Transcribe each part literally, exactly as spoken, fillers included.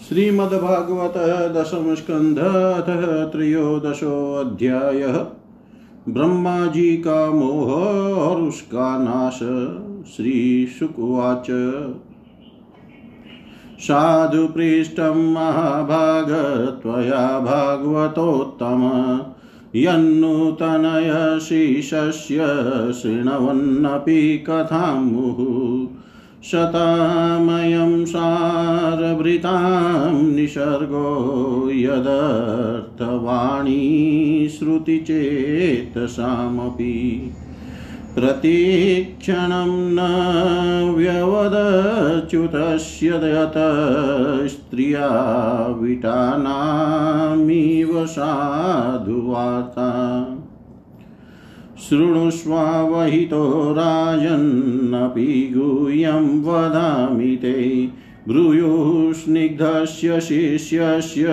श्रीमद्भागवत दशम स्कंध अथ त्रयोदशो अध्याय ब्रह्मा जी का मोह और उसका नाश। श्री शुकवाच साधु पृष्ठं महाभाग त्वया भागवतोत्तम यन्नूतनय शीर्षस्य शृण्वन्नपि कथां मुहुः शतामयं सारभृतां निसर्गो यदर्थवाणी श्रुतिचेतसामपि प्रतिक्षणं न व्यवदच्युतस्य दयत स्त्रिया विटानामिव साधुवार्ता शृणुष्वावहितो राजन्नपि गुह्यं वदामि ते ब्रूयुस्निग्धस्य शिष्यस्य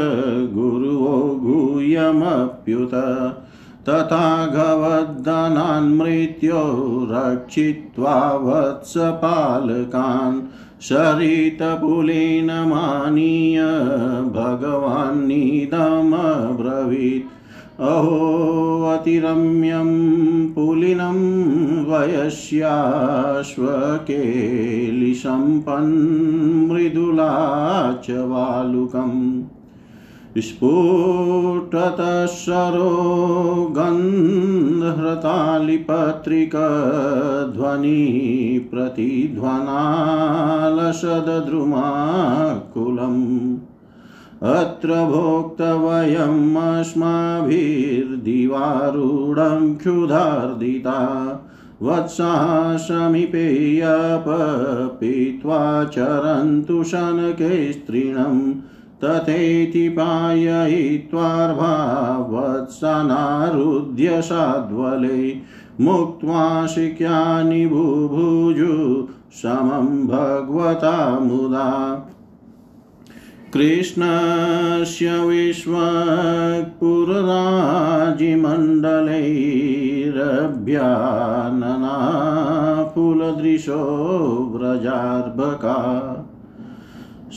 गुरुवो गुह्यमप्युत तथागवद्दानान् मृत्यो रक्षित्वा वत्सपालकान् शरितपुलेन मानीय भगवान् निदमब्रवीत् अहो अतिरम्यं पुलिनं वयस्याश्वकेलिसम्पन्नं मृदुलाचवालुकम् स्फुटतः सरो गन्धहृतालिपत्रिकध्वनि प्रतिध्वनालसद्रुमाकुलम् अत्र भोक्तवयम् अस्माभिर्दिवारूढं क्षुधार्दिता वत्सः समीपे अपपीत्वा चरन्तु शनके स्त्रीणम् तथेति पाययित्वार्भा वत्सनारुध्य साद्वले मुक्त्वा शिक्यानि बुभुजु समं भगवता मुदा कृष्णस्य विश्वपुरराजिमण्डलैरभ्यानना फूलदृशो व्रजार्भका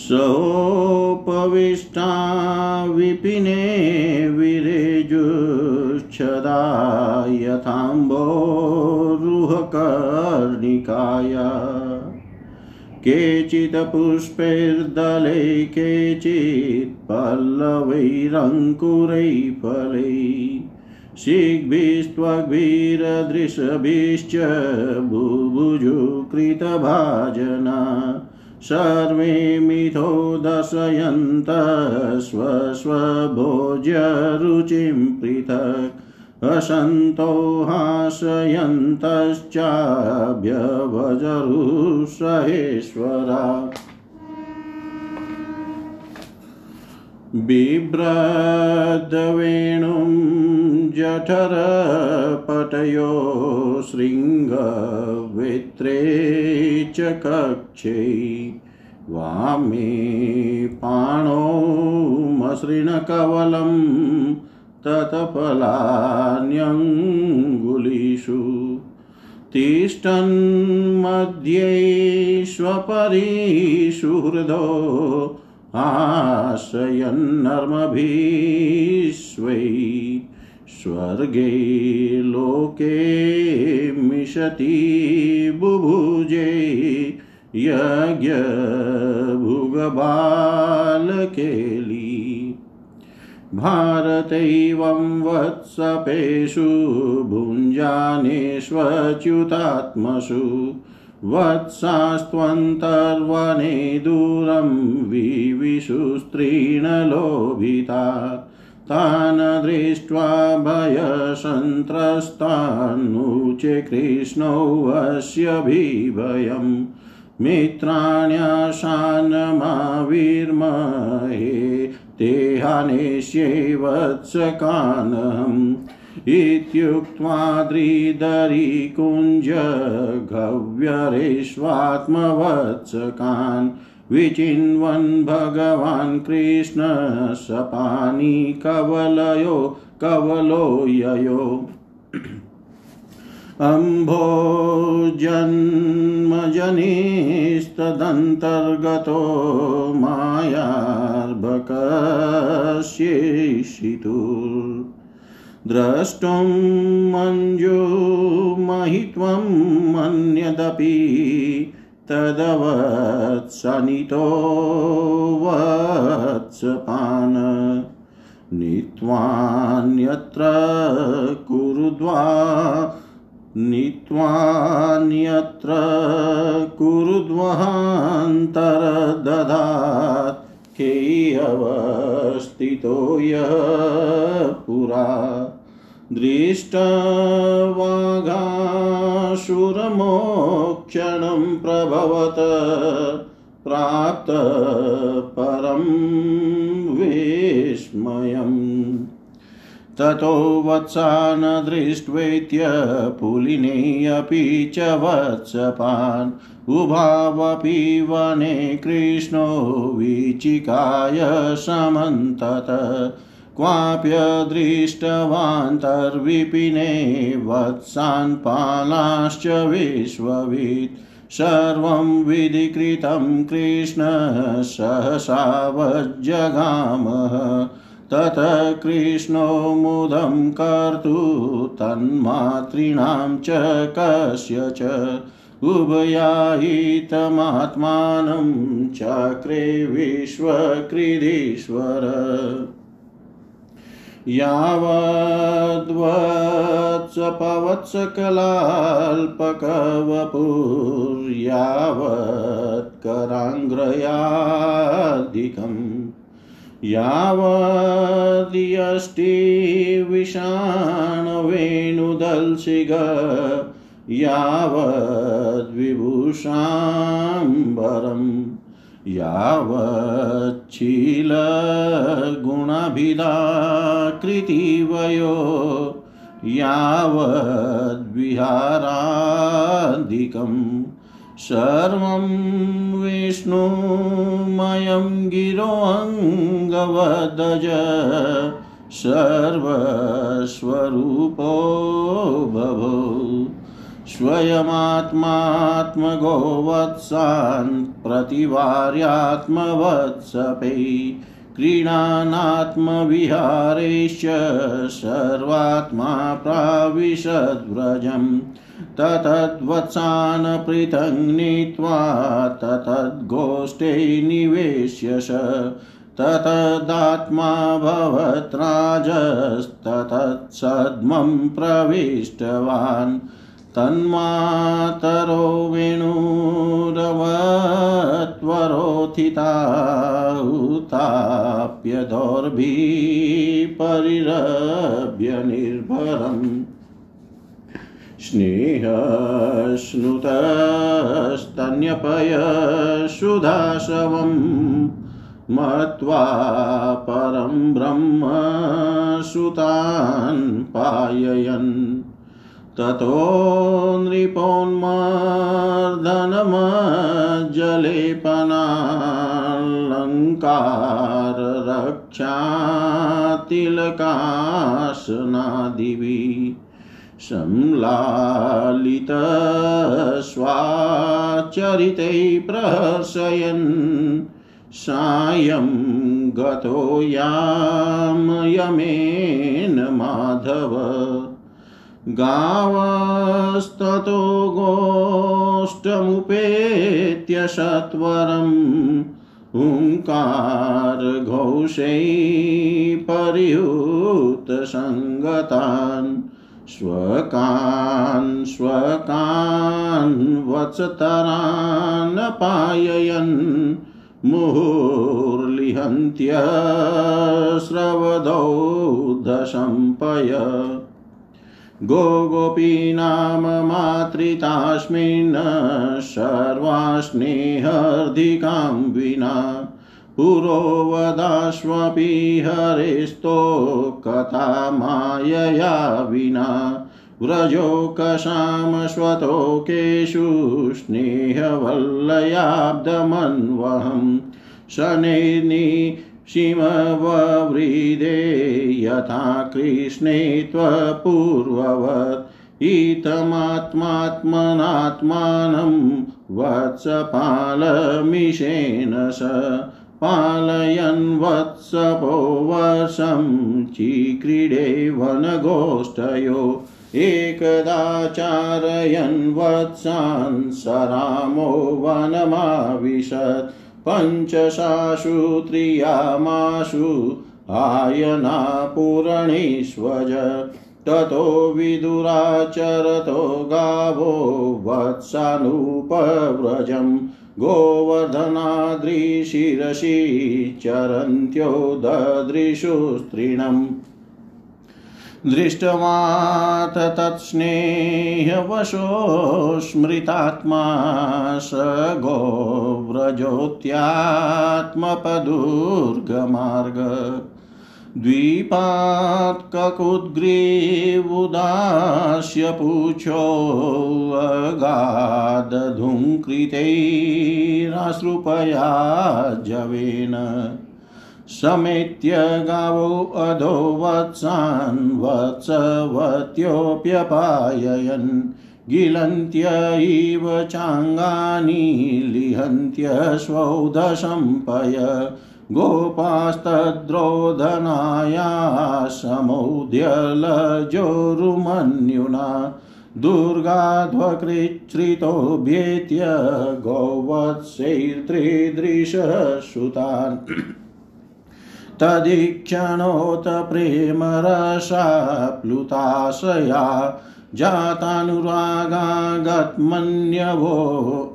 सोपविष्टा विपिने विरेजुच्छदा यथाम्भोरुहकर्णिकाया केचित् पुष्पैर्दले केचित् पल्लवैरङ्कुरैः फलैः शिग्भिस्त्वग्भिरदृशभिश्च बुभुजुकृतभाजना सर्वे मिथो दशयन्तः स्वस्वभोज्य रुचिं पृथक् हसन्तो हासयन्तश्चाभ्यवजरुसहेश्वरा बिभ्रद्वेणुं जठरपटयो श्रृङ्गवित्रे च कक्षे वामे पाणौ मसृणकवलं ततपलान्यङ्गुलिषु तिष्ठन् मध्ये स्वपरिषु हृदो आशयन्नर्मभिस्वै स्वर्गे लोके मिशति बुभुजे यज्ञभुगबालकेली भारतैवं वत्सपेषु भुञ्जानेष्वच्युतात्मसु वत्सास्त्वन्तर्वने दूरं विविशुस्त्रीणलोभिता तान् दृष्ट्वा भयसन्त्रस्तान्नुचे कृष्णो वश्य भीभयम् मित्राण्याशानमाविर्महे तेहानेष्ये वत्सकानहम् इत्युक्त्वा द्रिदरीकुञ्ज गव्यरेष्वात्मवत्सकान् विचिन्वन् भगवान् कृष्ण सपानि कवलयो कवलो ययो अम्भो जन्मजनिस्तदन्तर्गतो माया त्र्यम्बकस्येषितुः द्रष्टुं मञ्जु महित्वं मन्यदपि तदवत् सनितो वत्सपान नीत्वान्यत्र कुरुद्वा नीत्वान्यत्र कुरुद्वान्तर ददात् केयवस्थितो यः पुरा दृष्टवाघासुरमोक्षणं प्रभवत प्राप्त परं विस्मयम् ततो वत्सान दृष्ट्वेत्य पुलिनेऽपि च वत्सपान् उभावपि वने कृष्णो वीचिकाय समन्तत क्वाप्य दृष्टवान्तर्विपिने वत्सान् पालाश्च विश्ववित् सर्वं विधिकृतं कृष्ण सहसा वज्जगामः तत कृष्णो मुदं कर्तु तन्मातॄणां च कस्य च उभयाहितमात्मानं चक्रे विश्वकृदीश्वर यावद्वत्सपवत्सकलाल्पकवपुर्यावत्कराङ्ग्रयादिकम् यावद्यष्टिविषाणवेणुदलसिग यावद्विभूषाम्बरम् यावच्छीलगुणाभिधाकृतिवयो यावद्विहारादिकम् सर्वं विष्णुमयं गिरोऽङ्गवदज सर्वस्वरूपो भवो स्वयमात्मात्मगो वत्सान् प्रतिवार्यात्मवत्सपे क्रीडानात्मविहारेश्च सर्वात्मा प्राविशद्व्रजम् ततद्वत्सान पृथङ् नीत्वा ततद्गोष्ठे निवेश्य स ततदात्मा भवत्राजस्ततत्सद्मं प्रविष्टवान् तन्मातरो वेणुरवत्वरोथिता उत्ताप्य दोर्भिः परिरभ्य निर्भरम् स्नेहश्नुतस्तन्यपयशुधाशवं मत्वा परं ब्रह्म सुतान् पाययन् ततो नृपोन्मार्दनमज्जलेपनालङ्कार रक्षातिलकासनादिभिः संलालित स्वाचरितै प्रहर्षयन् सायं गतो याम यमेन माधव गावस्ततो गोष्ठमुपेत्य सत्वरं हुंकार घोषै परिहूत संगतान् स्वकान् स्वकान् वत्सतरान् पाययन् मुहुर्लिहन्त्य श्रवदौ दशम्पय गोगोपीनाम मातृतास्मिन् सर्वास्नेहार्दिकां विना पुरोवदाश्वपि हरिस्तो कथा मायया विना व्रजोकशामश्वतोकेषु स्नेहवल्लयाब्धमन्वहं शनैर्निशिमवव्रीदे यथा कृष्णे त्वपूर्ववत् इतमात्मात्मनात्मानं वत्सपालमिषेण स पालयन् वत्सवो वशं चिक्रीडे वनगोष्ठयो एकदा चारयन् वत्सान् सरामो वनमाविशत् पंचशासु त्रियामासु आयना पूरणीष्वज ततो विदुराचरतो गावो वत्सानुपव्रजम् गोवर्धनाद्रिशिरसि चरन्त्यो ददृशुस्त्रीणम् दृष्टवात तत्स्नेहवशो स्मृतात्मा स गोव्रजोत्यात्मपदुर्गमार्ग द्वीपात्ककुद्ग्रीवुदास्य पूछो अगाधधुङ्कृतैराश्रुपया जवेन समेत्य गावो अधो वत्सान् वत्सवत्योऽप्यपाययन् गिलन्त्य इव चाङ्गानि लिहन्त्य स्वौदशम्पय गोपास्तद्रोधनाया समौद्यलजोरुमन्युना दुर्गाध्वकृच्छ्रितोऽभ्येत्य गोवत्सैर्त्रिदृशसुतान् तदीक्षणोत प्रेमरसा प्लुताशया जातानुरागा गत्मन्यवो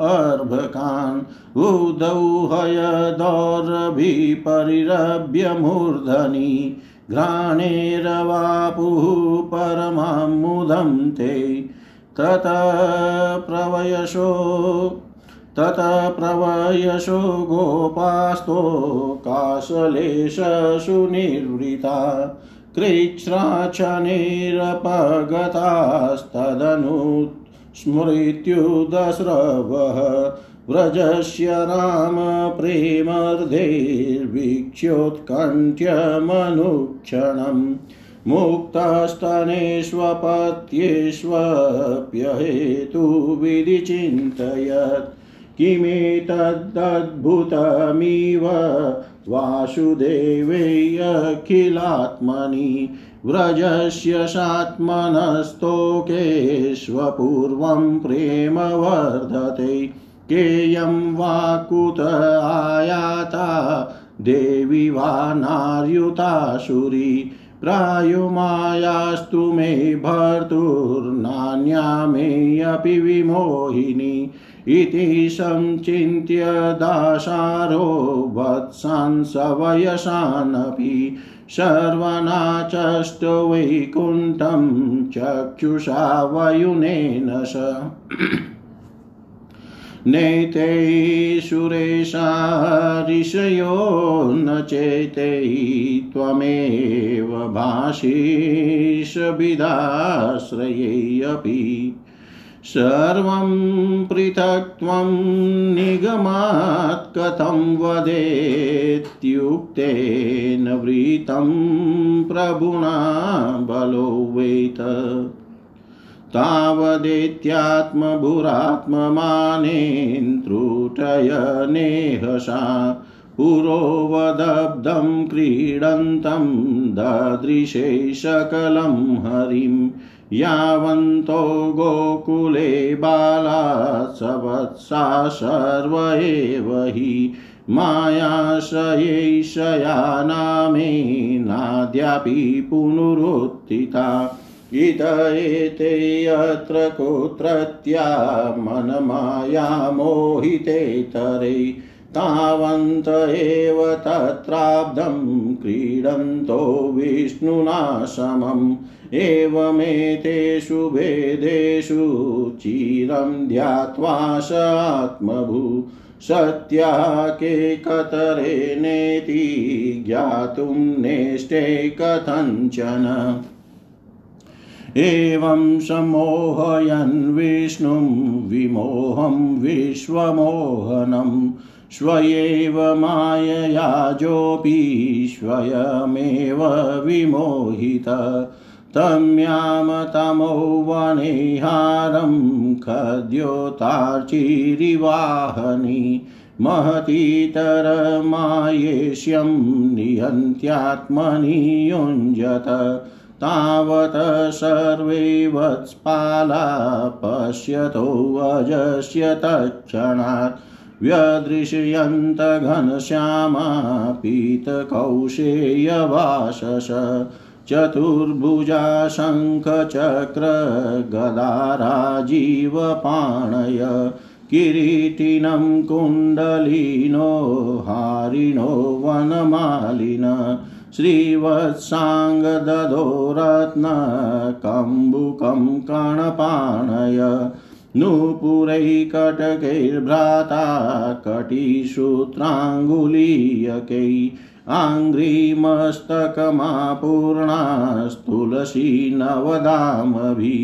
अर्भकान् उदौहय दौरभि परिरभ्य मूर्धनि घ्राणेरवापुः परमां मुदं ते तत प्रवयशो तत प्रवयशो गोपास्तो कासलेश सुनिर्वृता कृच्छ्राचनेरपगतास्तदनु स्मृत्युदस्रवः व्रजस्य राम प्रेमर्धेर्वीक्ष्योत्कण्ठ्य मनुक्षणम् मुक्तस्तनेष्वपत्येष्वप्यहेतु विधिचिन्तयत् किमेतदद्भुतमिव वासुदेवे अखिलात्मनि व्रजस्य सात्मनस्तोकेष्वपूर्वं प्रेम वर्धते केयं वा कुत आयाता देवी वा नार्युता सुरी प्रायुमायास्तु मे भर्तुर्नान्या मे अपि विमोहिनी इति संचिन्त्य दाशारो वत्सान् सवयसानपि शर्वणाचष्ट वैकुण्ठं चक्षुषा वयुनेन स नेते सुरेशा ऋषयो न चेते त्वमेव भाषीष विदाश्रयेऽपि सर्वं पृथक्त्वं निगमात् कथं वदेत्युक्तेन वृतं प्रभुना बलो वेत तावदेत्यात्मभुरात्ममानेन्त्रुटय नेहसा पुरोवदब्धं क्रीडन्तं ददृशे सकलं हरिम् यावन्तो गोकुले बाला सवत्सा सर्व एव हि मायाशयैशयानामे नाद्यापि पुनरुत्थिता इत एते यत्र कुत्रत्या मनमाया मोहिते तरे तावन्त एव तत्राब्धं क्रीडन्तो विष्णुना समम् एवमेतेषु भेदेषु चिरं ध्यात्वा सात्मभू सत्या के कतरे नेति ज्ञातुं नेष्टे कथञ्चन एवं सम्मोहयन् विष्णुं विमोहं विश्वमोहनम् स्वयैव मायया जोऽपि स्वयमेव विमोहितः तम्याम तमो वनेहारं खद्योतार्चिरिवाहनि महतीतरमायेष्यं निहन्त्यात्मनि युञ्जत तावत सर्वे वत्सपाला पश्यतो अजस्य तत्क्षणात् व्यदृश्यन्त घनश्यामा पीतकौशेयवासस चतुर्भुजा शङ्खचक्र गदाराजीवपाणय किरीटिनं कुण्डलिनो हारिणो वनमालिन श्रीवत्साङ्गदधो रत्नकम्बुकं कणपाणय नूपुरैकटकैर्भ्राता कटिसूत्राङ्गुलीयकै आङ्घ्रिमस्तकमापूर्णा तुलसी नवदामभि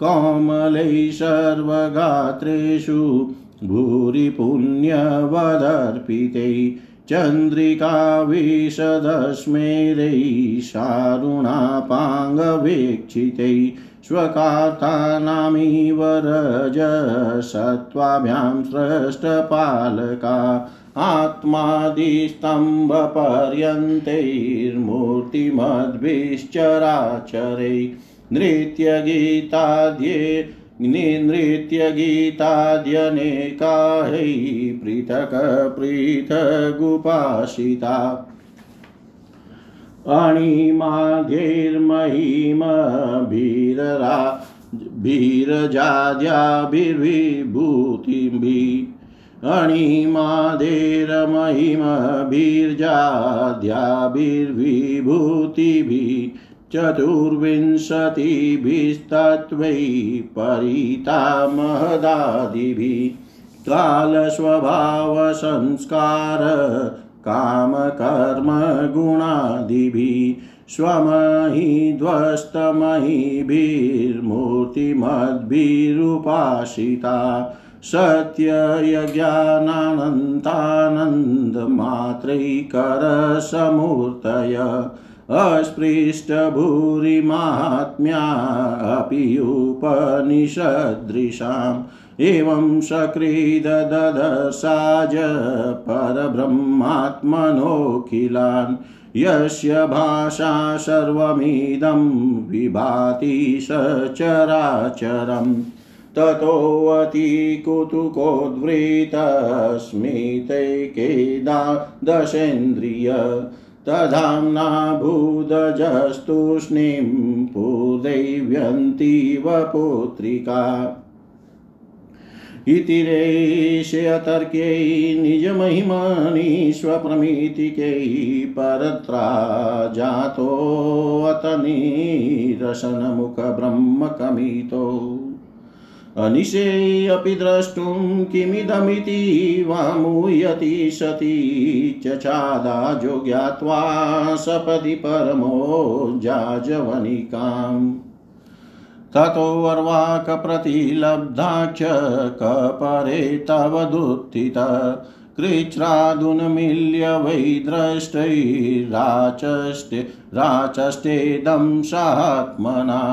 कोमलै सर्वगात्रेषु भूरि पुण्यवदर्पितै चन्द्रिका विशदस्मेरै शारुणापाङ्गवीक्षितै स्वकार्तानामिव रजसत्त्वाभ्यां श्रेष्ठपालका आत्मादिस्तम्भपर्यन्तैर्मूर्तिमद्भिश्चराचरै नृत्यगीताद्ये नृत्यगीताद्यनेकायै पृथक् पृथगुपासिता अणिमाद्यैर्महिमभिररा भीरजाद्याभिर्विभूतिभिः अणिमादेरमहिमभिर्जाद्याभिर्विभूतिभिः चतुर्विंशतिभिस्तत्त्वै परिता महदादिभिः कालस्वभावसंस्कार कामकर्मगुणादिभिः स्वमहिध्वस्तमहिभिर्मूर्तिमद्भिरुपासिता सत्ययज्ञानानन्तानन्दमात्रैकरसमूर्तय अस्पृष्टभूरिमाहात्म्यापि उपनिषदृशाम् एवं सकृदददसाज परब्रह्मात्मनोऽखिलान् यस्य भाषा सर्वमिदं विभाति स चराचरम् ततोऽतिकुतुकोद्वृतस्मितैकेदा दशेन्द्रिय तदाम्ना भूदजस्तूष्णीं पूर्दैव्यन्तीव पुत्रिका इति रेषयतर्क्यै निजमहिमानि स्वप्रमितिकै परत्रा जातोऽतनीरसनमुखब्रह्मकमितो अनिशेऽपि द्रष्टुं किमिदमिति वामुयति सति चचादाजो ज्ञात्वा सपदि परमो जाजवनिकाम् ततो अर्वाकप्रतिलब्धाक्ष कपरे तव दुत्थिता कृच्छ्रादुन्मील्य वै दृष्टैराचष्टे राचष्टेदं सात्मना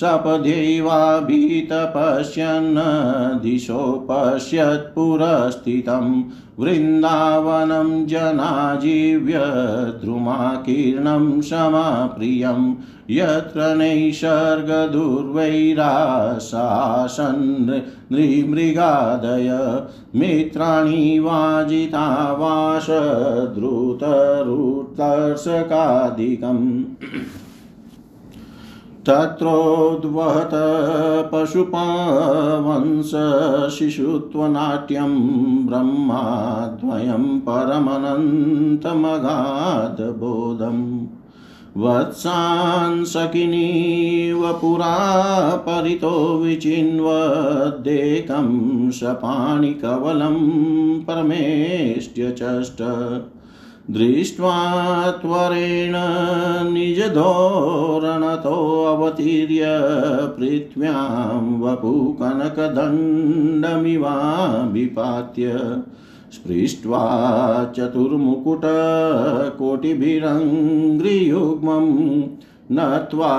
सपदैवाभीतपश्यन् दिशो पश्यत्पुरस्थितं वृन्दावनं जनाजीव्य द्रुमाकीर्णं समाप्रियं यत्र नैसर्गदुर्वैरासासन् नृमृगादय मित्राणि वाजिता वाशद्रुतरुत्तर्षकादिकम् तत्रोद्वहत पशुपवंस शिशुत्वनाट्यं ब्रह्माद्वयं परमनन्तमगाधबोधम् वत्सांसकिनी वपुरा परितो विचिन्वद्देकं सपाणिकवलं परमेष्ट्य चष्ट दृष्ट्वा त्वरेण निजधोरणतोऽवतीर्य पृथ्व्यां वपुकनकदण्डमिवाभिपात्य स्पृष्ट्वा चतुर्मुकुटकोटिभिरङ्घ्रियुग्मं नत्वा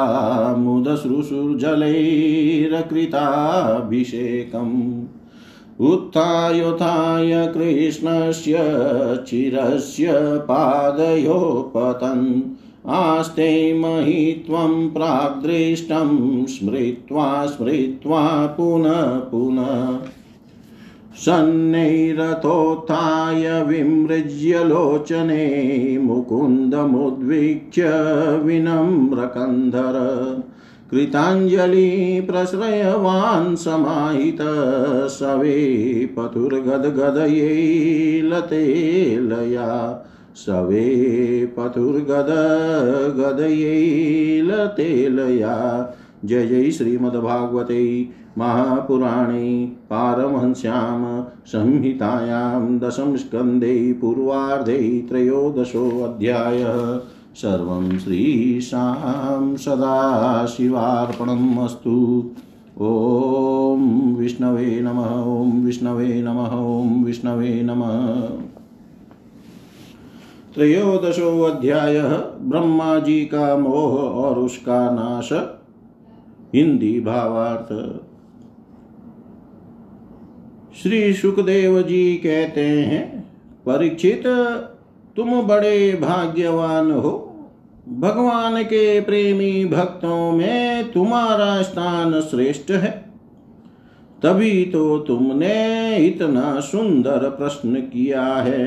मुदश्रुसुर्जलैरकृताभिषेकम् उत्थाय कृष्णस्य चिरस्य पादयो पतन् आस्ते महित्वं प्राग्दृष्टं स्मृत्वा स्मृत्वा पुनः पुनः सन्नैरथोत्थाय विमृज्य लोचने मुकुन्दमुद्वीक्ष्य विनम्रकन्धर कृताञ्जलि प्रश्रयवान् समाहित सवे पथुर्गदगदये लते लया सवे पथुर्गदगदये लते लया। जय जय श्रीमद्भागवते महापुराणे पारमहंस्याम संहितायां दशम स्कंदे पूर्वार्धे त्रयोदशो अध्याय। सर्वं श्रीशां सदाशिवार्पणमस्तु। ओम विष्णवे नमः ओम विष्णवे नमः ओम विष्णवे नमः। त्रयोदशो अध्याय ब्रह्मा जी का मोह और उसका नाश। हिंदी भावार्थ। श्री सुखदेव जी कहते हैं, परीक्षित तुम बड़े भाग्यवान हो। भगवान के प्रेमी भक्तों में तुम्हारा स्थान श्रेष्ठ है, तभी तो तुमने इतना सुंदर प्रश्न किया है।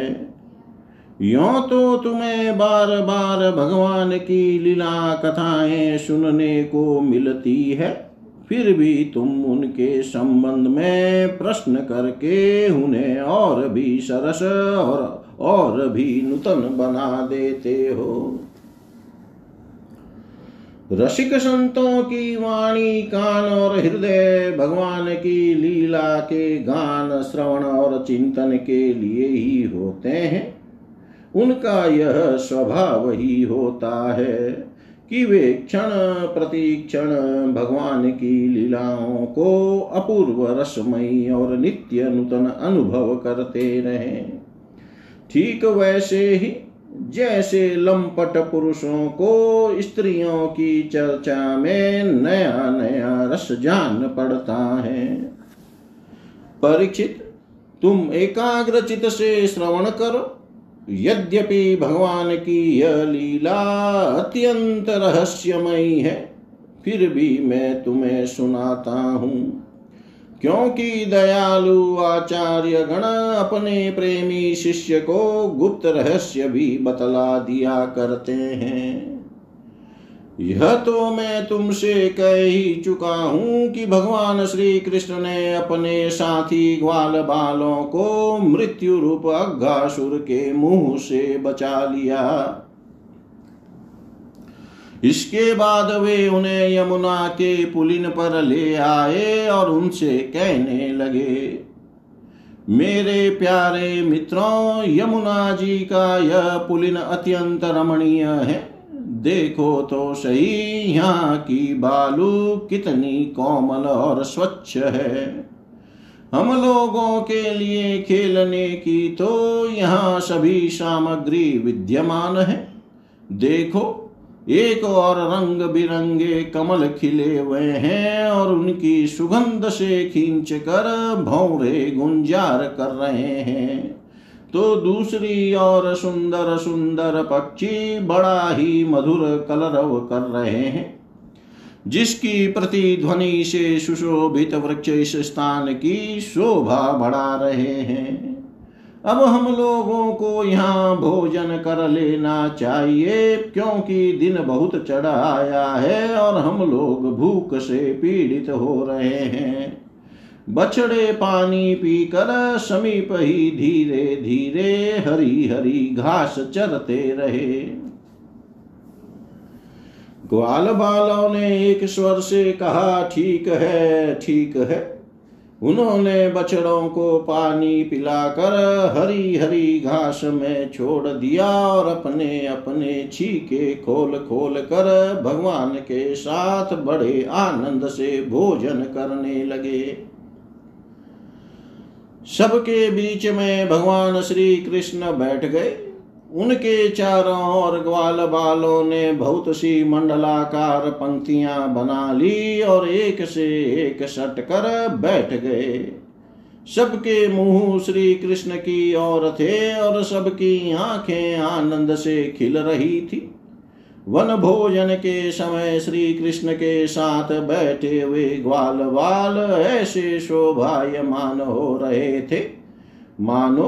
यों तो तुम्हें बार बार भगवान की लीला कथाएं सुनने को मिलती है, फिर भी तुम उनके संबंध में प्रश्न करके उन्हें और भी सरस और और भी नूतन बना देते हो। रसिक संतों की वाणी कान और हृदय भगवान की लीला के गान श्रवण और चिंतन के लिए ही होते हैं। उनका यह स्वभाव ही होता है कि वे क्षण प्रतिक्षण भगवान की लीलाओं को अपूर्व रसमयी और नित्य नूतन अनुभव करते रहें। ठीक वैसे ही जैसे लंपट पुरुषों को स्त्रियों की चर्चा में नया नया रस जान पड़ता है। परीक्षित तुम एकाग्रचित से श्रवण करो। यद्यपि भगवान की यह लीला अत्यंत रहस्यमयी है, फिर भी मैं तुम्हें सुनाता हूँ, क्योंकि दयालु आचार्य गण अपने प्रेमी शिष्य को गुप्त रहस्य भी बतला दिया करते हैं। यह तो मैं तुमसे कह ही चुका हूँ कि भगवान श्री कृष्ण ने अपने साथी ग्वाल बालों को मृत्यु रूप अघासुर के मुंह से बचा लिया। इसके बाद वे उन्हें यमुना के पुलिन पर ले आए और उनसे कहने लगे, मेरे प्यारे मित्रों, यमुना जी का यह पुलिन अत्यंत रमणीय है। देखो तो सही यहाँ की बालू कितनी कोमल और स्वच्छ है। हम लोगों के लिए खेलने की तो यहाँ सभी सामग्री विद्यमान है। देखो एक और रंग बिरंगे कमल खिले हुए हैं और उनकी सुगंध से खींच कर भौरे गुंजार कर रहे हैं, तो दूसरी और सुंदर सुंदर पक्षी बड़ा ही मधुर कलरव कर रहे हैं, जिसकी प्रतिध्वनि से सुशोभित वृक्ष इस स्थान की शोभा बढ़ा रहे हैं। अब हम लोगों को यहाँ भोजन कर लेना चाहिए, क्योंकि दिन बहुत चढ़ा आया है और हम लोग भूख से पीड़ित हो रहे हैं। बछड़े पानी पीकर समीप ही धीरे धीरे हरी हरी घास चरते रहे। ग्वाल बालों ने एक स्वर से कहा, ठीक है ठीक है। उन्होंने बछड़ों को पानी पिलाकर हरी हरी घास में छोड़ दिया और अपने अपने छीके खोल खोल कर भगवान के साथ बड़े आनंद से भोजन करने लगे। सबके बीच में भगवान श्री कृष्ण बैठ गए। उनके चारों ओर ग्वाल बालों ने बहुत सी मंडलाकार पंक्तियां बना ली और एक से एक सट कर बैठ गए। सबके मुंह श्री कृष्ण की ओर थे और सबकी आंखें आनंद से खिल रही थी। वन भोजन के समय श्री कृष्ण के साथ बैठे हुए ग्वाल बाल ऐसे शोभायमान हो रहे थे मानो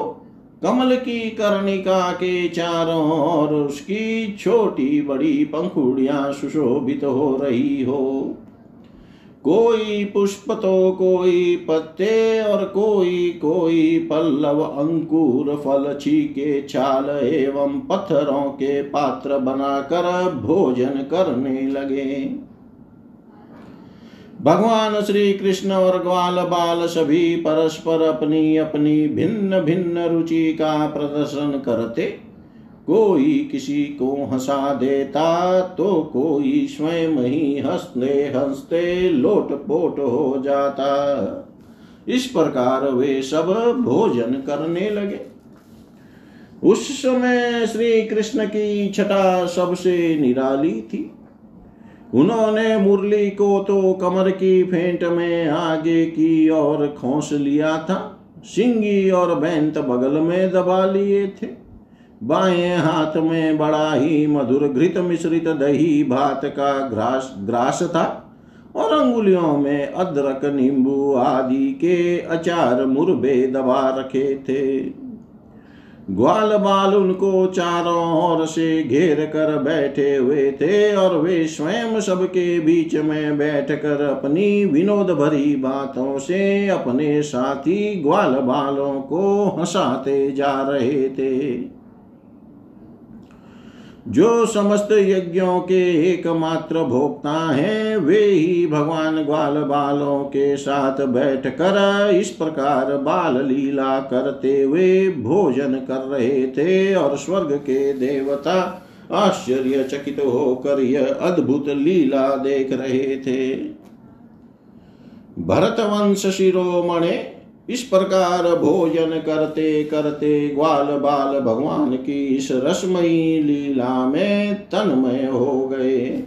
कमल की कर्णिका के चारों ओर उसकी छोटी बड़ी पंखुड़ियां सुशोभित हो रही हो। कोई पुष्प तो कोई पत्ते और कोई कोई पल्लव अंकुर फल छीके छाल एवं पत्थरों के पात्र बनाकर भोजन करने लगे। भगवान श्री कृष्ण और ग्वाल बाल सभी परस्पर अपनी अपनी भिन्न भिन्न रुचि का प्रदर्शन करते, कोई किसी को हंसा देता तो कोई स्वयं ही हंसते हंसते लोटपोट हो जाता। इस प्रकार वे सब भोजन करने लगे। उस समय श्री कृष्ण की छटा सबसे निराली थी। उन्होंने मुरली को तो कमर की फेंट में आगे की ओर खोस लिया था, सिंगी और बैंत बगल में दबा लिए थे, बाएं हाथ में बड़ा ही मधुर घृत मिश्रित दही भात का ग्रास ग्रास था और अंगुलियों में अदरक नींबू आदि के अचार मुरबे दबा रखे थे। ग्वाल बाल उनको चारों ओर से घेर कर बैठे हुए थे और वे स्वयं सबके बीच में बैठकर अपनी विनोद भरी बातों से अपने साथी ग्वाल बालों को हंसाते जा रहे थे। जो समस्त यज्ञों के एकमात्र भोक्ता हैं, वे ही भगवान ग्वाल बालों के साथ बैठकर इस प्रकार बाल लीला करते हुए भोजन कर रहे थे और स्वर्ग के देवता आश्चर्यचकित होकर यह अद्भुत लीला देख रहे थे। भरतवंश शिरोमणि, इस प्रकार भोजन करते करते ग्वाल बाल भगवान की इस रसमयी लीला में तन्मय हो गए।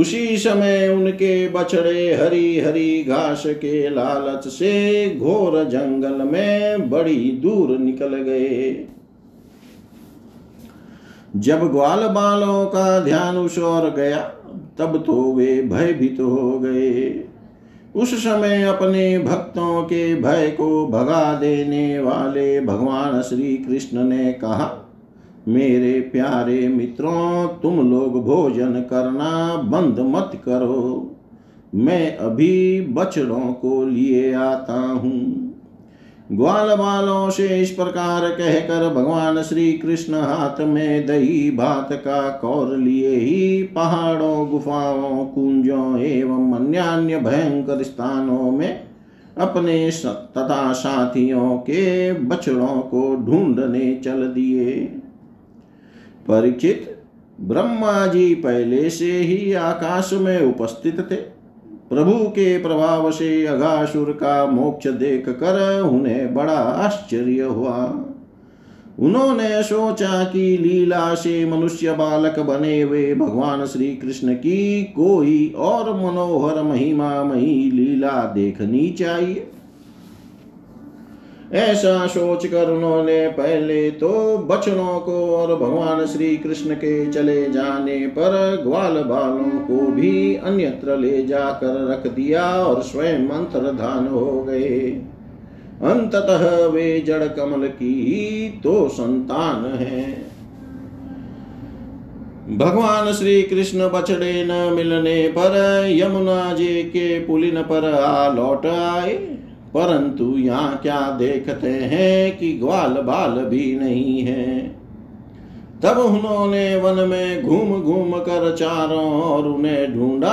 उसी समय उनके बछड़े हरी हरी घास के लालच से घोर जंगल में बड़ी दूर निकल गए। जब ग्वाल बालों का ध्यान उस ओर गया तब तो वे भयभीत हो गए। उस समय अपने भक्तों के भय को भगा देने वाले भगवान श्री कृष्ण ने कहा, मेरे प्यारे मित्रों, तुम लोग भोजन करना बंद मत करो, मैं अभी बछड़ों को लिए आता हूँ। ग्वाल बालों से इस प्रकार कहकर भगवान श्री कृष्ण हाथ में दही भात का कौर लिए ही पहाड़ों, गुफाओं, कुंजों एवं अन्य भयंकर स्थानों में अपने तथा साथियों के बछड़ों को ढूंढने चल दिए। परीक्षित, ब्रह्मा जी पहले से ही आकाश में उपस्थित थे। प्रभु के प्रभाव से अघासुर का मोक्ष देख कर उन्हें बड़ा आश्चर्य हुआ। उन्होंने सोचा कि लीला से मनुष्य बालक बने हुए भगवान श्री कृष्ण की कोई और मनोहर महिमामयी लीला देखनी चाहिए। ऐसा सोचकर उन्होंने पहले तो बछड़ों को और भगवान श्री कृष्ण के चले जाने पर ग्वाल बालों को भी अन्यत्र ले जाकर रख दिया और स्वयं अंतर्धान हो गए। अंततः वे जड़ कमल की ही तो संतान है। भगवान श्री कृष्ण बछड़े न मिलने पर यमुना जी के पुलिन पर आ लौट आए, परंतु यहाँ क्या देखते हैं कि ग्वाल बाल भी नहीं है। तब उन्होंने वन में घूम घूम कर चारों ओर उन्हें ढूंढा,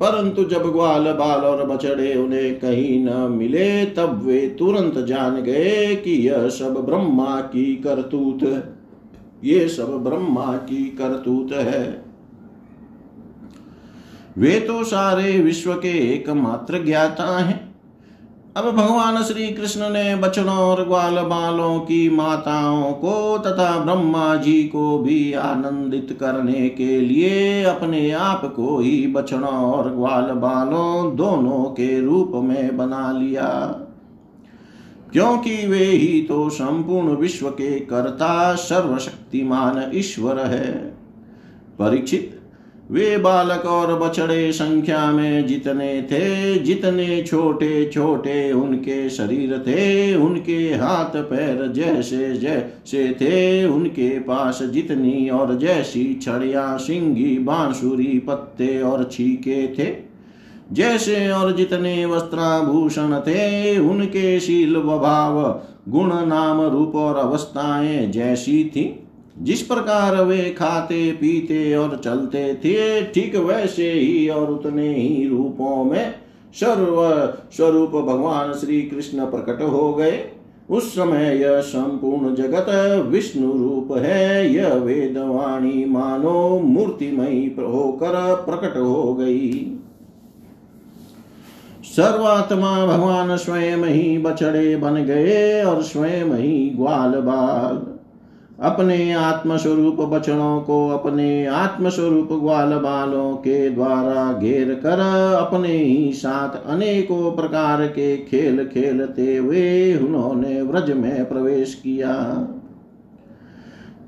परंतु जब ग्वाल बाल और बछड़े उन्हें कहीं न मिले तब वे तुरंत जान गए कि यह सब ब्रह्मा की करतूत है, ये सब ब्रह्मा की करतूत है। वे तो सारे विश्व के एकमात्र ज्ञाता हैं। अब भगवान श्री कृष्ण ने बछड़ों और ग्वाल बालों की माताओं को तथा ब्रह्मा जी को भी आनंदित करने के लिए अपने आप को ही बछड़ों और ग्वाल बालों दोनों के रूप में बना लिया। क्योंकि वे ही तो संपूर्ण विश्व के कर्ता सर्वशक्तिमान ईश्वर है। परीक्षित, वे बालक और बछड़े संख्या में जितने थे, जितने छोटे छोटे उनके शरीर थे, उनके हाथ पैर जैसे जैसे थे, उनके पास जितनी और जैसी छड़ियां, सिंगी, बांसुरी, पत्ते और छीके थे, जैसे और जितने वस्त्राभूषण थे, उनके शील भाव, गुण, नाम, रूप और अवस्थाएं जैसी थी। जिस प्रकार वे खाते पीते और चलते थे, ठीक वैसे ही और उतने ही रूपों में सर्व स्वरूप भगवान श्री कृष्ण प्रकट हो गए। उस समय यह संपूर्ण जगत विष्णु रूप है। यह वेदवाणी मानो मूर्तिमयी होकर प्रकट हो गई। सर्वात्मा भगवान स्वयं ही बछड़े बन गए और स्वयं ही ग्वाल बाल। अपने आत्मस्वरूप बछड़ों को अपने आत्मस्वरूप ग्वाल बालों के द्वारा घेर कर अपने ही साथ अनेकों प्रकार के खेल खेलते हुए उन्होंने व्रज में प्रवेश किया।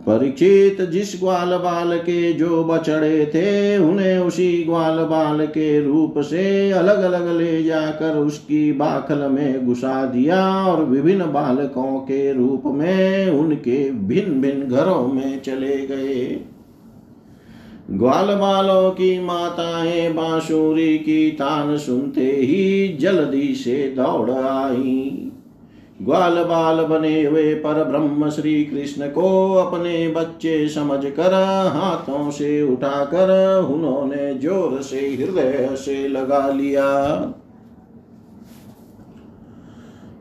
परीक्षित, जिस ग्वाल बाल के जो बछड़े थे, उन्हें उसी ग्वाल बाल के रूप से अलग अलग ले जाकर उसकी बाखल में घुसा दिया और विभिन्न बालकों के रूप में उनके भिन्न भिन्न घरों में चले गए। ग्वाल बालों की माताएं बांसुरी की तान सुनते ही जल्दी से दौड़ आईं। ग्वाल बाल बने हुए पर ब्रह्म श्री कृष्ण को अपने बच्चे समझकर हाथों से उठाकर उन्होंने जोर से हृदय से लगा लिया।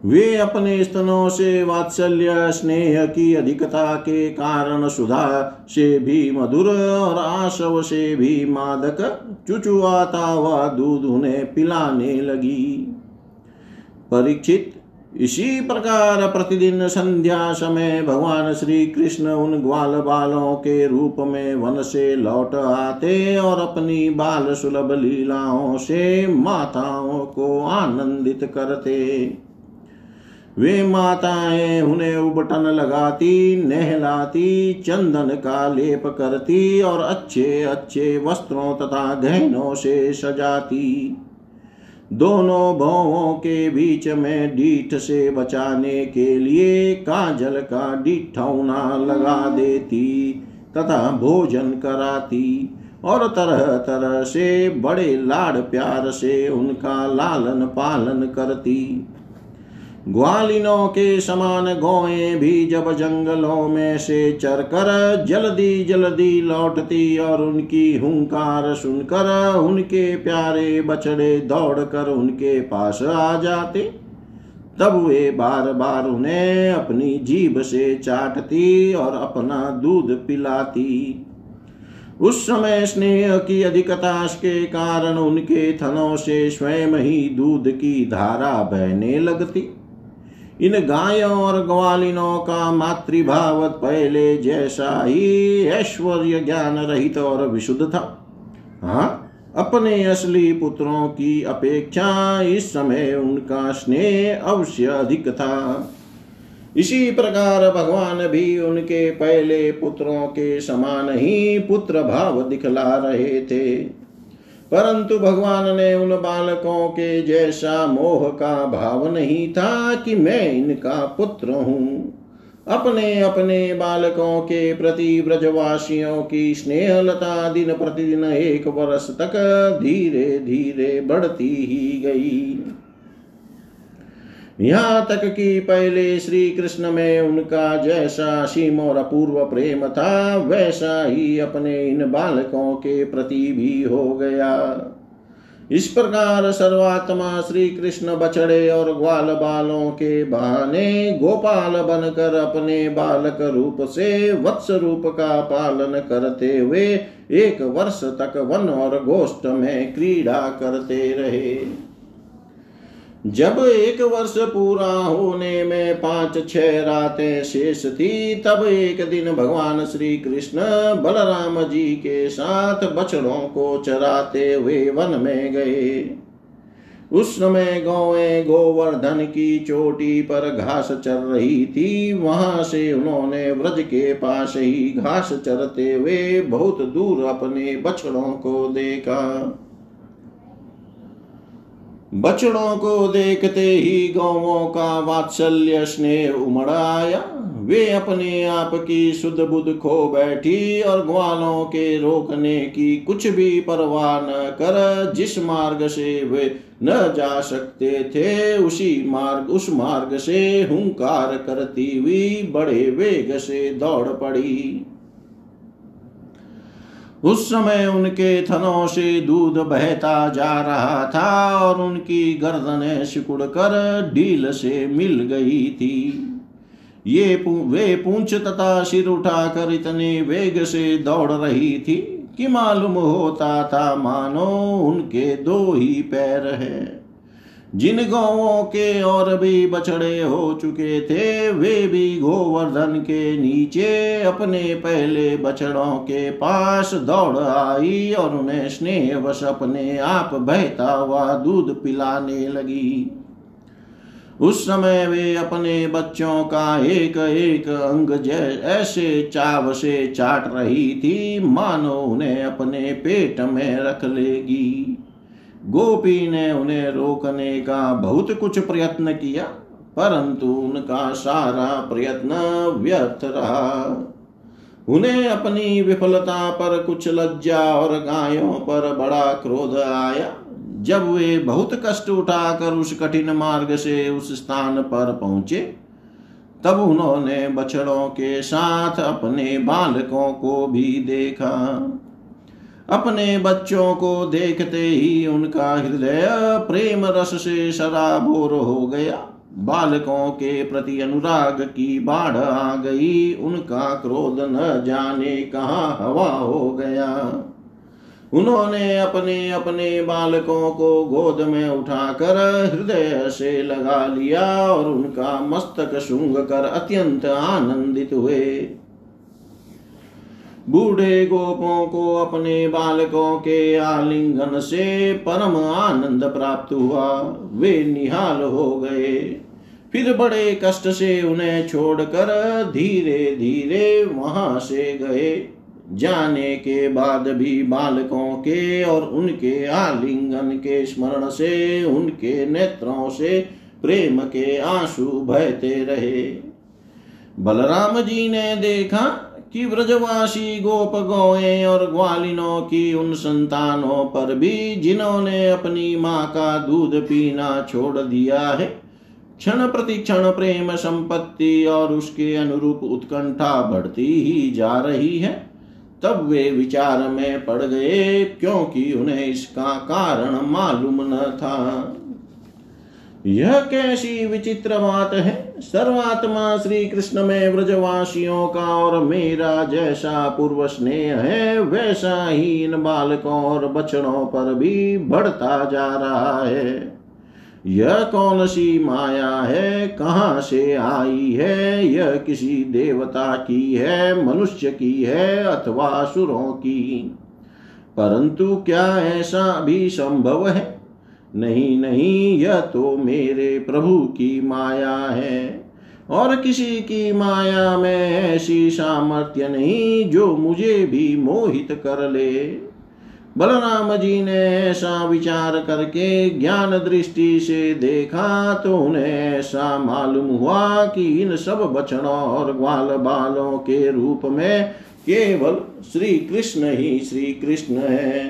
वे अपने स्तनों से वात्सल्य स्नेह की अधिकता के कारण सुधा से भी मधुर और आशव से भी मादक चुचुआता हुआ दूध उन्हें पिलाने लगी। परीक्षित, इसी प्रकार प्रतिदिन संध्या समय भगवान श्री कृष्ण उन ग्वाल बालों के रूप में वन से लौट आते और अपनी बाल सुलभ लीलाओं से माताओं को आनंदित करते। वे माताएं उन्हें उबटन लगाती, नहलाती, चंदन का लेप करती और अच्छे अच्छे वस्त्रों तथा गहनों से सजाती। दोनों भौओं के बीच में डीठ से बचाने के लिए काजल का डीठौना लगा देती तथा भोजन कराती और तरह तरह से बड़े लाड़ प्यार से उनका लालन पालन करती। ग्वालिनों के समान गौएं भी जब जंगलों में से चरकर जल्दी जल्दी लौटती और उनकी हुंकार सुनकर उनके प्यारे बछड़े दौड़कर उनके पास आ जाते। तब वे बार बार उन्हें अपनी जीभ से चाटती और अपना दूध पिलाती। उस समय स्नेह की अधिकता के कारण उनके थनों से स्वयं ही दूध की धारा बहने लगती। इन गायों और ग्वालिनों का मातृभाव पहले जैसा ही ऐश्वर्य ज्ञान रहित और विशुद्ध था। हाँ, अपने असली पुत्रों की अपेक्षा इस समय उनका स्नेह अवश्य अधिक था। इसी प्रकार भगवान भी उनके पहले पुत्रों के समान ही पुत्र भाव दिखला रहे थे, परंतु भगवान ने उन बालकों के जैसा मोह का भाव नहीं था कि मैं इनका पुत्र हूँ। अपने अपने बालकों के प्रति ब्रजवासियों की स्नेहलता दिन प्रतिदिन एक वर्ष तक धीरे धीरे बढ़ती ही गई, यहाँ तक कि पहले श्री कृष्ण में उनका जैसा असीम और अपूर्व प्रेम था, वैसा ही अपने इन बालकों के प्रति भी हो गया। इस प्रकार सर्वात्मा श्री कृष्ण बछड़े और ग्वाल बालों के बहाने गोपाल बनकर अपने बालक रूप से वत्स रूप का पालन करते हुए एक वर्ष तक वन और गोष्ठ में क्रीड़ा करते रहे। जब एक वर्ष पूरा होने में पांच छह रातें शेष थी, तब एक दिन भगवान श्री कृष्ण बलराम जी के साथ बछड़ों को चराते हुए वन में गए। उस समय गौएं गोवर्धन की चोटी पर घास चर रही थी। वहां से उन्होंने व्रज के पास ही घास चरते हुए बहुत दूर अपने बछड़ों को देखा। बछड़ों को देखते ही गौओं का वात्सल्य स्नेह उमड़ आया। वे अपने आप की सुध बुध खो बैठी और ग्वालों के रोकने की कुछ भी परवाह न कर जिस मार्ग से वे न जा सकते थे उसी मार्ग उस मार्ग से हुंकार करती हुई बड़े वेग से दौड़ पड़ी। उस समय उनके थनों से दूध बहता जा रहा था और उनकी गर्दनें सिकुड़ कर ढील से मिल गई थी। ये वे पूंछ तथा सिर उठाकर इतने वेग से दौड़ रही थी कि मालूम होता था मानो उनके दो ही पैर हैं। जिन गौओं के और भी बछड़े हो चुके थे वे भी गोवर्धन के नीचे अपने पहले बछड़ों के पास दौड़ आई और उन्हें स्नेहवश अपने आप बहता हुआ दूध पिलाने लगी। उस समय वे अपने बच्चों का एक एक अंग ऐसे चाव से चाट रही थी मानो उन्हें अपने पेट में रख लेगी। गोपी ने उन्हें रोकने का बहुत कुछ प्रयत्न किया परंतु उनका सारा प्रयत्न व्यर्थ रहा। उन्हें अपनी विफलता पर कुछ लज्जा और गायों पर बड़ा क्रोध आया। जब वे बहुत कष्ट उठाकर उस कठिन मार्ग से उस स्थान पर पहुंचे तब उन्होंने बछड़ों के साथ अपने बालकों को भी देखा। अपने बच्चों को देखते ही उनका हृदय प्रेम रस से सराबोर हो गया। बालकों के प्रति अनुराग की बाढ़ आ गई। उनका क्रोध न जाने कहाँ हवा हो गया। उन्होंने अपने अपने बालकों को गोद में उठाकर हृदय से लगा लिया और उनका मस्तक सूंघ कर अत्यंत आनंदित हुए। बूढ़े गोपों को अपने बालकों के आलिंगन से परम आनंद प्राप्त हुआ। वे निहाल हो गए। फिर बड़े कष्ट से उन्हें छोड़कर धीरे धीरे वहां से गए। जाने के बाद भी बालकों के और उनके आलिंगन के स्मरण से उनके नेत्रों से प्रेम के आंसू बहते रहे। बलराम जी ने देखा कि व्रजवासी गोप गौएं और ग्वालिनों की उन संतानों पर भी जिन्होंने अपनी माँ का दूध पीना छोड़ दिया है क्षण प्रति क्षण प्रेम संपत्ति और उसके अनुरूप उत्कंठा बढ़ती ही जा रही है। तब वे विचार में पड़ गए क्योंकि उन्हें इसका कारण मालूम न था। यह कैसी विचित्र बात है। सर्वात्मा श्री कृष्ण में व्रजवासियों का और मेरा जैसा पूर्व स्नेह है वैसा ही इन बालकों और बछड़ों पर भी बढ़ता जा रहा है। यह कौन सी माया है, कहाँ से आई है, यह किसी देवता की है, मनुष्य की है अथवा असुरों की? परंतु क्या ऐसा भी संभव है? नहीं नहीं, यह तो मेरे प्रभु की माया है और किसी की माया में ऐसी सामर्थ्य नहीं जो मुझे भी मोहित कर ले। बलराम जी ने ऐसा विचार करके ज्ञान दृष्टि से देखा तो उन्हें ऐसा मालूम हुआ कि इन सब बछड़ों और ग्वाल बालों के रूप में केवल श्री कृष्ण ही श्री कृष्ण है।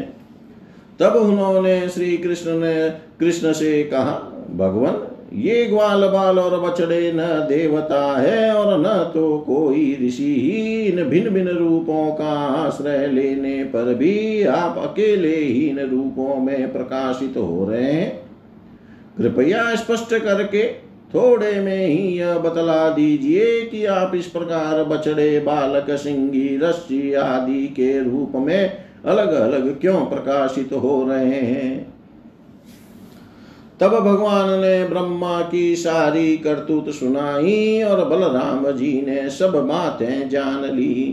तब उन्होंने श्री कृष्ण ने कृष्ण से कहा, भगवान, ये ग्वाल बाल और बछड़े न देवता है और न तो कोई ऋषि ही। इन भिन्न भिन्न रूपों का आश्रय लेने पर भी आप अकेले ही इन रूपों में प्रकाशित हो रहे हैं। कृपया स्पष्ट करके थोड़े में ही यह बतला दीजिए कि आप इस प्रकार बछड़े, बालक, सिंगी, रस्सी आदि के रूप में अलग अलग क्यों प्रकाशित हो रहे हैं। तब भगवान ने ब्रह्मा की सारी करतूत सुनाई और बलराम जी ने सब बातें जान ली।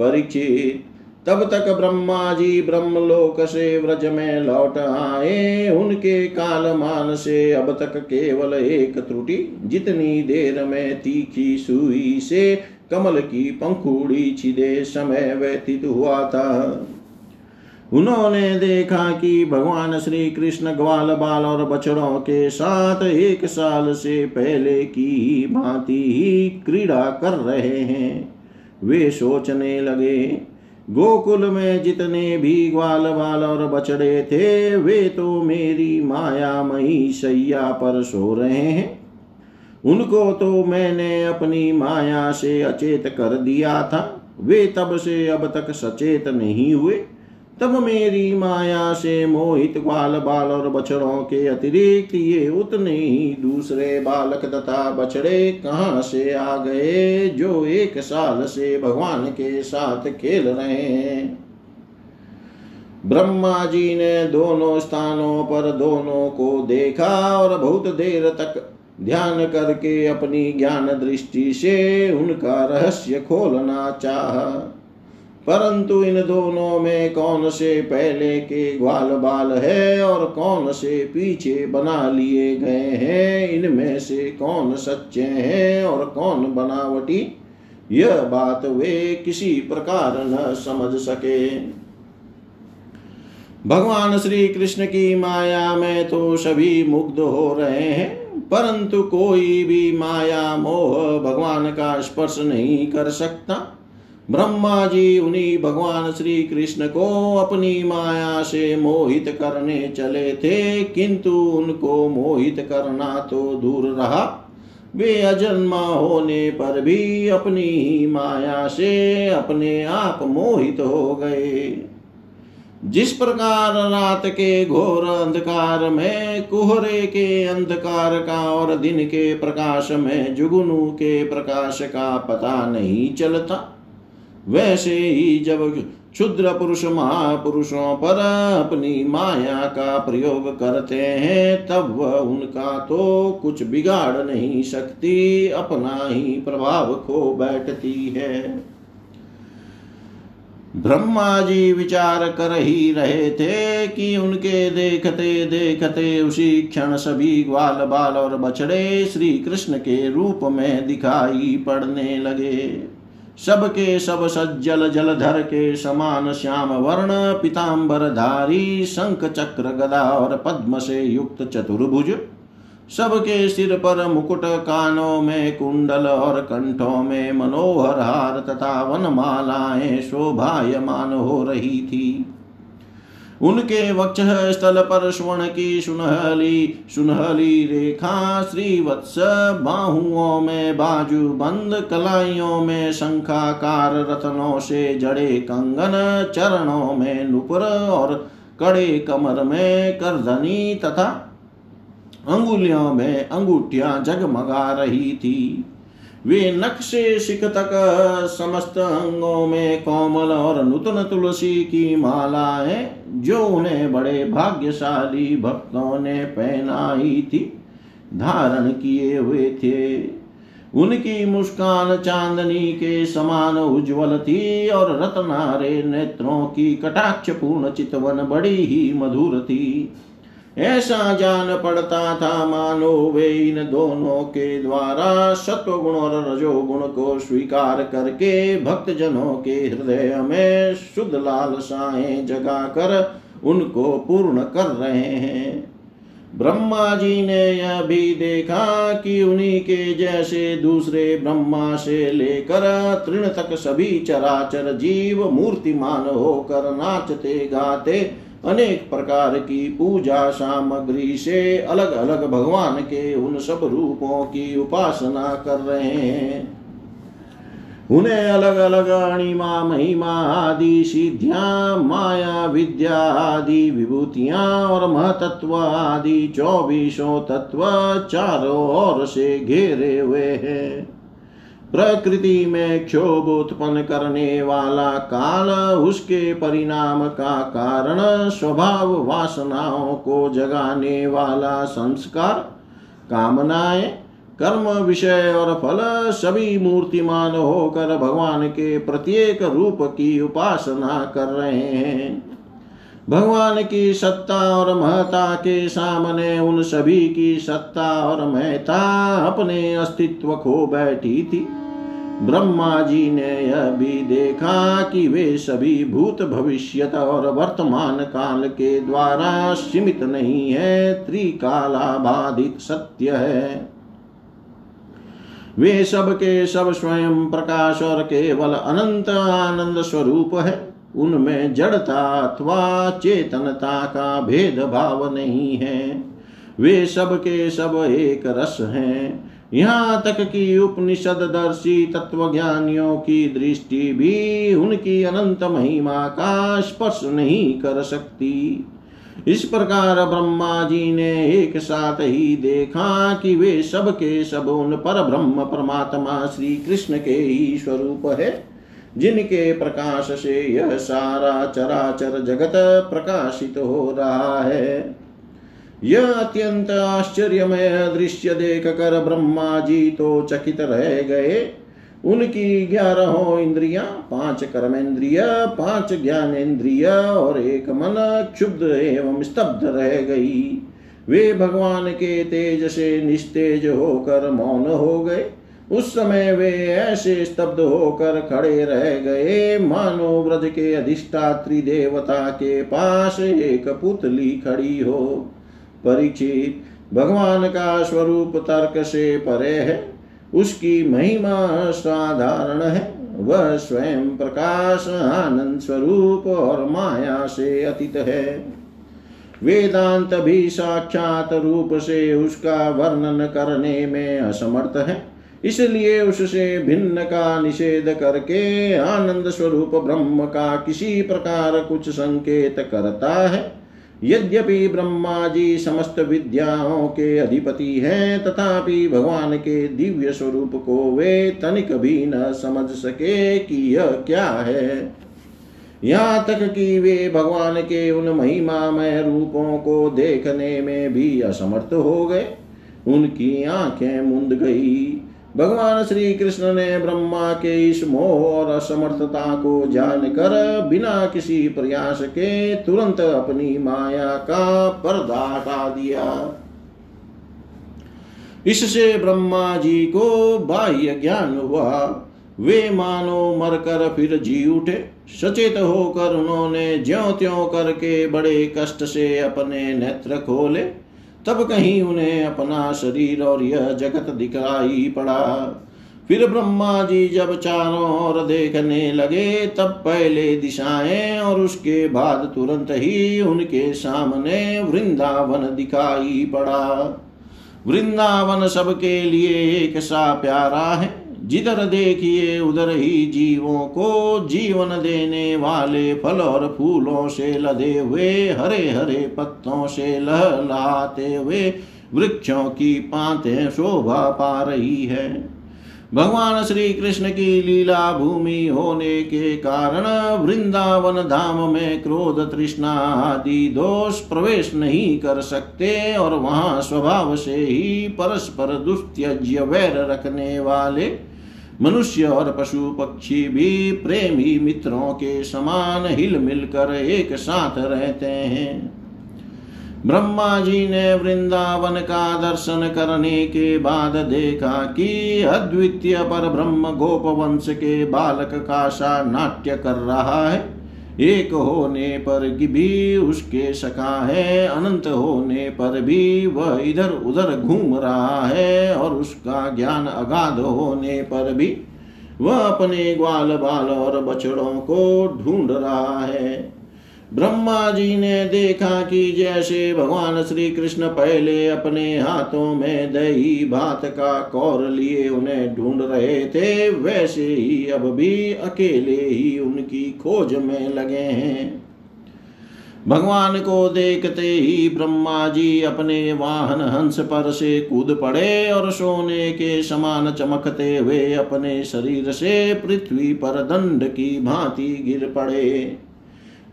परीक्षित, तब तक ब्रह्मा जी ब्रह्मलोक से व्रज में लौट आए। उनके कालमान से अब तक केवल एक त्रुटि, जितनी देर में तीखी सुई से कमल की पंखुड़ी छिदे समय व्यतीत हुआ था। उन्होंने देखा कि भगवान श्री कृष्ण ग्वाल बाल और बछड़ों के साथ एक साल से पहले की भांति ही क्रीड़ा कर रहे हैं। वे सोचने लगे, गोकुल में जितने भी ग्वाल बाल और बछड़े थे वे तो मेरी मायामयी शैया पर सो रहे हैं। उनको तो मैंने अपनी माया से अचेत कर दिया था, वे तब से अब तक सचेत नहीं हुए। तब मेरी माया से मोहित ग्वाल बाल और बछड़ों के अतिरिक्त ये उतने ही दूसरे बालक तथा बछड़े कहाँ से आ गए जो एक साल से भगवान के साथ खेल रहे हैं। ब्रह्मा जी ने दोनों स्थानों पर दोनों को देखा और बहुत देर तक ध्यान करके अपनी ज्ञान दृष्टि से उनका रहस्य खोलना चाहा, परंतु इन दोनों में कौन से पहले के ग्वाल बाल है और कौन से पीछे बना लिए गए हैं, इनमें से कौन सच्चे हैं और कौन बनावटी, यह बात वे किसी प्रकार न समझ सके। भगवान श्री कृष्ण की माया में तो सभी मुग्ध हो रहे हैं, परंतु कोई भी माया मोह भगवान का स्पर्श नहीं कर सकता। ब्रह्मा जी उन्हीं भगवान श्री कृष्ण को अपनी माया से मोहित करने चले थे, किंतु उनको मोहित करना तो दूर रहा, वे अजन्मा होने पर भी अपनी ही माया से अपने आप मोहित हो गए। जिस प्रकार रात के घोर अंधकार में कुहरे के अंधकार का और दिन के प्रकाश में जुगनू के प्रकाश का पता नहीं चलता, वैसे ही जब क्षुद्र पुरुष महापुरुषों पर अपनी माया का प्रयोग करते हैं तब वह उनका तो कुछ बिगाड़ नहीं सकती, अपना ही प्रभाव खो बैठती है। ब्रह्मा जी विचार कर ही रहे थे कि उनके देखते देखते उसी क्षण सभी ग्वाल बाल और बछड़े श्री कृष्ण के रूप में दिखाई पड़ने लगे। सबके सब सज्जल जलधर के समान श्याम वर्ण, पीताम्बरधारी, शंख चक्र गदा और पद्म से युक्त चतुर्भुज, सबके सिर पर मुकुट, कानों में कुंडल और कंठों में मनोहर हार तथा वनमालाएं शोभायमान हो रही थी। उनके वक्ष स्थल पर स्वर्ण की सुनहली सुनहली रेखा, श्रीवत्स बाहुओं में बाजूबंद, कलाइयों में शंखाकार रत्नों से जड़े कंगन, चरणों में नुपुर और कड़े कमर में करधनी तथा अंगुलियों में अंगूठियां जगमगा रही थी। वे नक्शे शिख तक समस्त अंगों में कोमल और नूतन तुलसी की मालाएं जो उन्हें बड़े भाग्यशाली भक्तों ने पहनाई थी, धारण किए हुए थे। उनकी मुस्कान चांदनी के समान उज्ज्वल थी और रत्नारे नेत्रों की कटाक्षपूर्ण चितवन बड़ी ही मधुर थी। ऐसा जान पड़ता था मानो वे इन दोनों के द्वारा सत्वगुण और रजोगुण को स्वीकार करके भक्तजनों के हृदय में शुद्ध लालसाएं जगा कर उनको पूर्ण कर रहे हैं। ब्रह्मा जी ने यह भी देखा कि उन्हीं के जैसे दूसरे ब्रह्मा से लेकर तृण तक सभी चराचर जीव मूर्तिमान होकर नाचते गाते अनेक प्रकार की पूजा सामग्री से अलग अलग भगवान के उन सब रूपों की उपासना कर रहे हैं। उन्हें अलग अलग अणिमा, महिमा आदि सिद्धियां, माया विद्या आदि विभूतियां और महतत्व आदि चौबीसों तत्व चारों ओर से घेरे हुए हैं। प्रकृति में क्षोभ उत्पन्न करने वाला काल, उसके परिणाम का कारण स्वभाव, वासनाओं को जगाने वाला संस्कार, कामनाएं, कर्म विषय और फल सभी मूर्तिमान होकर भगवान के प्रत्येक रूप की उपासना कर रहे हैं। भगवान की सत्ता और महता के सामने उन सभी की सत्ता और महता अपने अस्तित्व खो बैठी थी। ब्रह्मा जी ने यह भी देखा कि वे सभी भूत भविष्यत और वर्तमान काल के द्वारा सीमित नहीं है, त्रिकालाबाधित सत्य है। वे सब के सब स्वयं प्रकाश और केवल अनंत आनंद स्वरूप है। उनमें जड़ता अथवा चेतनता का भेदभाव नहीं है। वे सब के सब एक रस हैं। यहाँ तक कि उपनिषद दर्शी तत्वज्ञानियों की दृष्टि भी उनकी अनंत महिमा का स्पर्श नहीं कर सकती। इस प्रकार ब्रह्मा जी ने एक साथ ही देखा कि वे सब के सब उन पर ब्रह्म परमात्मा श्री कृष्ण के ही स्वरूप है, जिनके प्रकाश से यह सारा चराचर जगत प्रकाशित हो रहा है। यह अत्यंत आश्चर्यमय दृश्य देख कर ब्रह्मा जी तो चकित रह गए। उनकी ग्यारहों इंद्रियां, पांच कर्मेंद्रिय, पांच ज्ञानेन्द्रिय और एक मन क्षुब्ध एवं स्तब्ध रह गई। वे भगवान के तेज से निस्तेज होकर मौन हो गए। उस समय वे ऐसे स्तब्ध होकर खड़े रह गए मानो व्रज के अधिष्ठात्री देवता के पास एक पुतली खड़ी हो। परीक्षित, भगवान का स्वरूप तर्क से परे है। उसकी महिमा साधारण है। वह स्वयं प्रकाश, आनंद स्वरूप और माया से अतीत है। वेदांत भी साक्षात रूप से उसका वर्णन करने में असमर्थ है, इसलिए उससे भिन्न का निषेध करके आनंद स्वरूप ब्रह्म का किसी प्रकार कुछ संकेत करता है। यद्यपि ब्रह्मा जी समस्त विद्याओं के अधिपति हैं, तथापि भगवान के दिव्य स्वरूप को वे तनिक भी न समझ सके कि यह क्या है। यहाँ तक कि वे भगवान के उन महिमामय रूपों को देखने में भी असमर्थ हो गए। उनकी आंखें मूंद गई। भगवान श्री कृष्ण ने ब्रह्मा के इस मोह और असमर्थता को जानकर बिना किसी प्रयास के तुरंत अपनी माया का पर्दा हटा दिया। इससे ब्रह्मा जी को बाह्य ज्ञान हुआ। वे मानो मरकर फिर जी उठे। सचेत होकर उन्होंने ज्यों त्यों करके बड़े कष्ट से अपने नेत्र खोले। तब कहीं उन्हें अपना शरीर और यह जगत दिखाई पड़ा। फिर ब्रह्मा जी जब चारों ओर देखने लगे, तब पहले दिशाएं और उसके बाद तुरंत ही उनके सामने वृंदावन दिखाई पड़ा। वृंदावन सबके लिए एक सा प्यारा है। जिधर देखिए उधर ही जीवों को जीवन देने वाले फल और फूलों से लदे हुए, हरे हरे पत्तों से लहलहाते हुए वृक्षों की पातें शोभा पा रही है। भगवान श्री कृष्ण की लीला भूमि होने के कारण वृंदावन धाम में क्रोध, तृष्णा आदि दोष प्रवेश नहीं कर सकते और वहाँ स्वभाव से ही परस्पर दुस्त्यज्य वैर रखने वाले मनुष्य और पशु पक्षी भी प्रेमी मित्रों के समान हिल मिलकर एक साथ रहते हैं। ब्रह्मा जी ने वृंदावन का दर्शन करने के बाद देखा कि अद्वितीय पर ब्रह्म गोप वंश के बालक का सा नाट्य कर रहा है। एक होने पर भी उसके सखा है, अनंत होने पर भी वह इधर उधर घूम रहा है और उसका ज्ञान अगाध होने पर भी वह अपने ग्वाल बाल और बछड़ों को ढूंढ रहा है। ब्रह्मा जी ने देखा कि जैसे भगवान श्री कृष्ण पहले अपने हाथों में दही भात का कौर लिए उन्हें ढूंढ रहे थे, वैसे ही अब भी अकेले ही उनकी खोज में लगे हैं। भगवान को देखते ही ब्रह्मा जी अपने वाहन हंस पर से कूद पड़े और सोने के समान चमकते हुए अपने शरीर से पृथ्वी पर दंड की भांति गिर पड़े।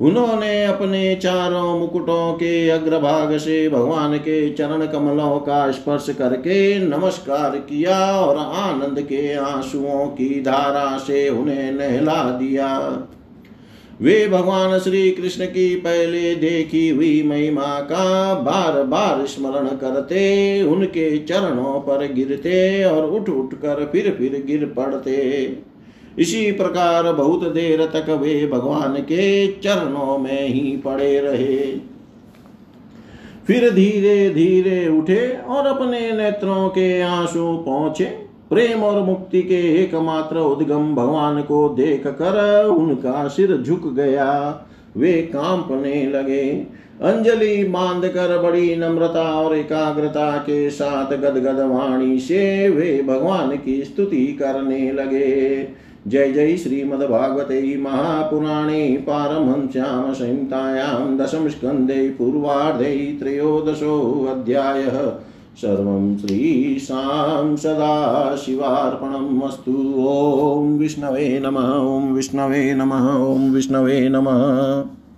उन्होंने अपने चारों मुकुटों के अग्रभाग से भगवान के चरण कमलों का स्पर्श करके नमस्कार किया और आनंद के आंसुओं की धारा से उन्हें नहला दिया। वे भगवान श्री कृष्ण की पहले देखी हुई महिमा का बार बार स्मरण करते, उनके चरणों पर गिरते और उठ उठ कर फिर फिर गिर पड़ते। इसी प्रकार बहुत देर तक वे भगवान के चरणों में ही पड़े रहे। फिर धीरे धीरे उठे और अपने नेत्रों के आंसू पोंछे। प्रेम और मुक्ति के एकमात्र उद्गम भगवान को देख कर उनका सिर झुक गया। वे कांपने लगे। अंजलि बांधकर बड़ी नम्रता और एकाग्रता के साथ गदगद वाणी से वे भगवान की स्तुति करने लगे। जय जय श्रीमद्भागवते महापुराणे पारमहंस्यां संहितायां दशम स्कंधे पूर्वार्धे त्रयोदशोऽध्यायः। सर्वं श्रीशां सदाशिवार्पणमस्तु। ओं विष्णवे नमः। ओं विष्णवे नमः। ओं विष्णवे नमः।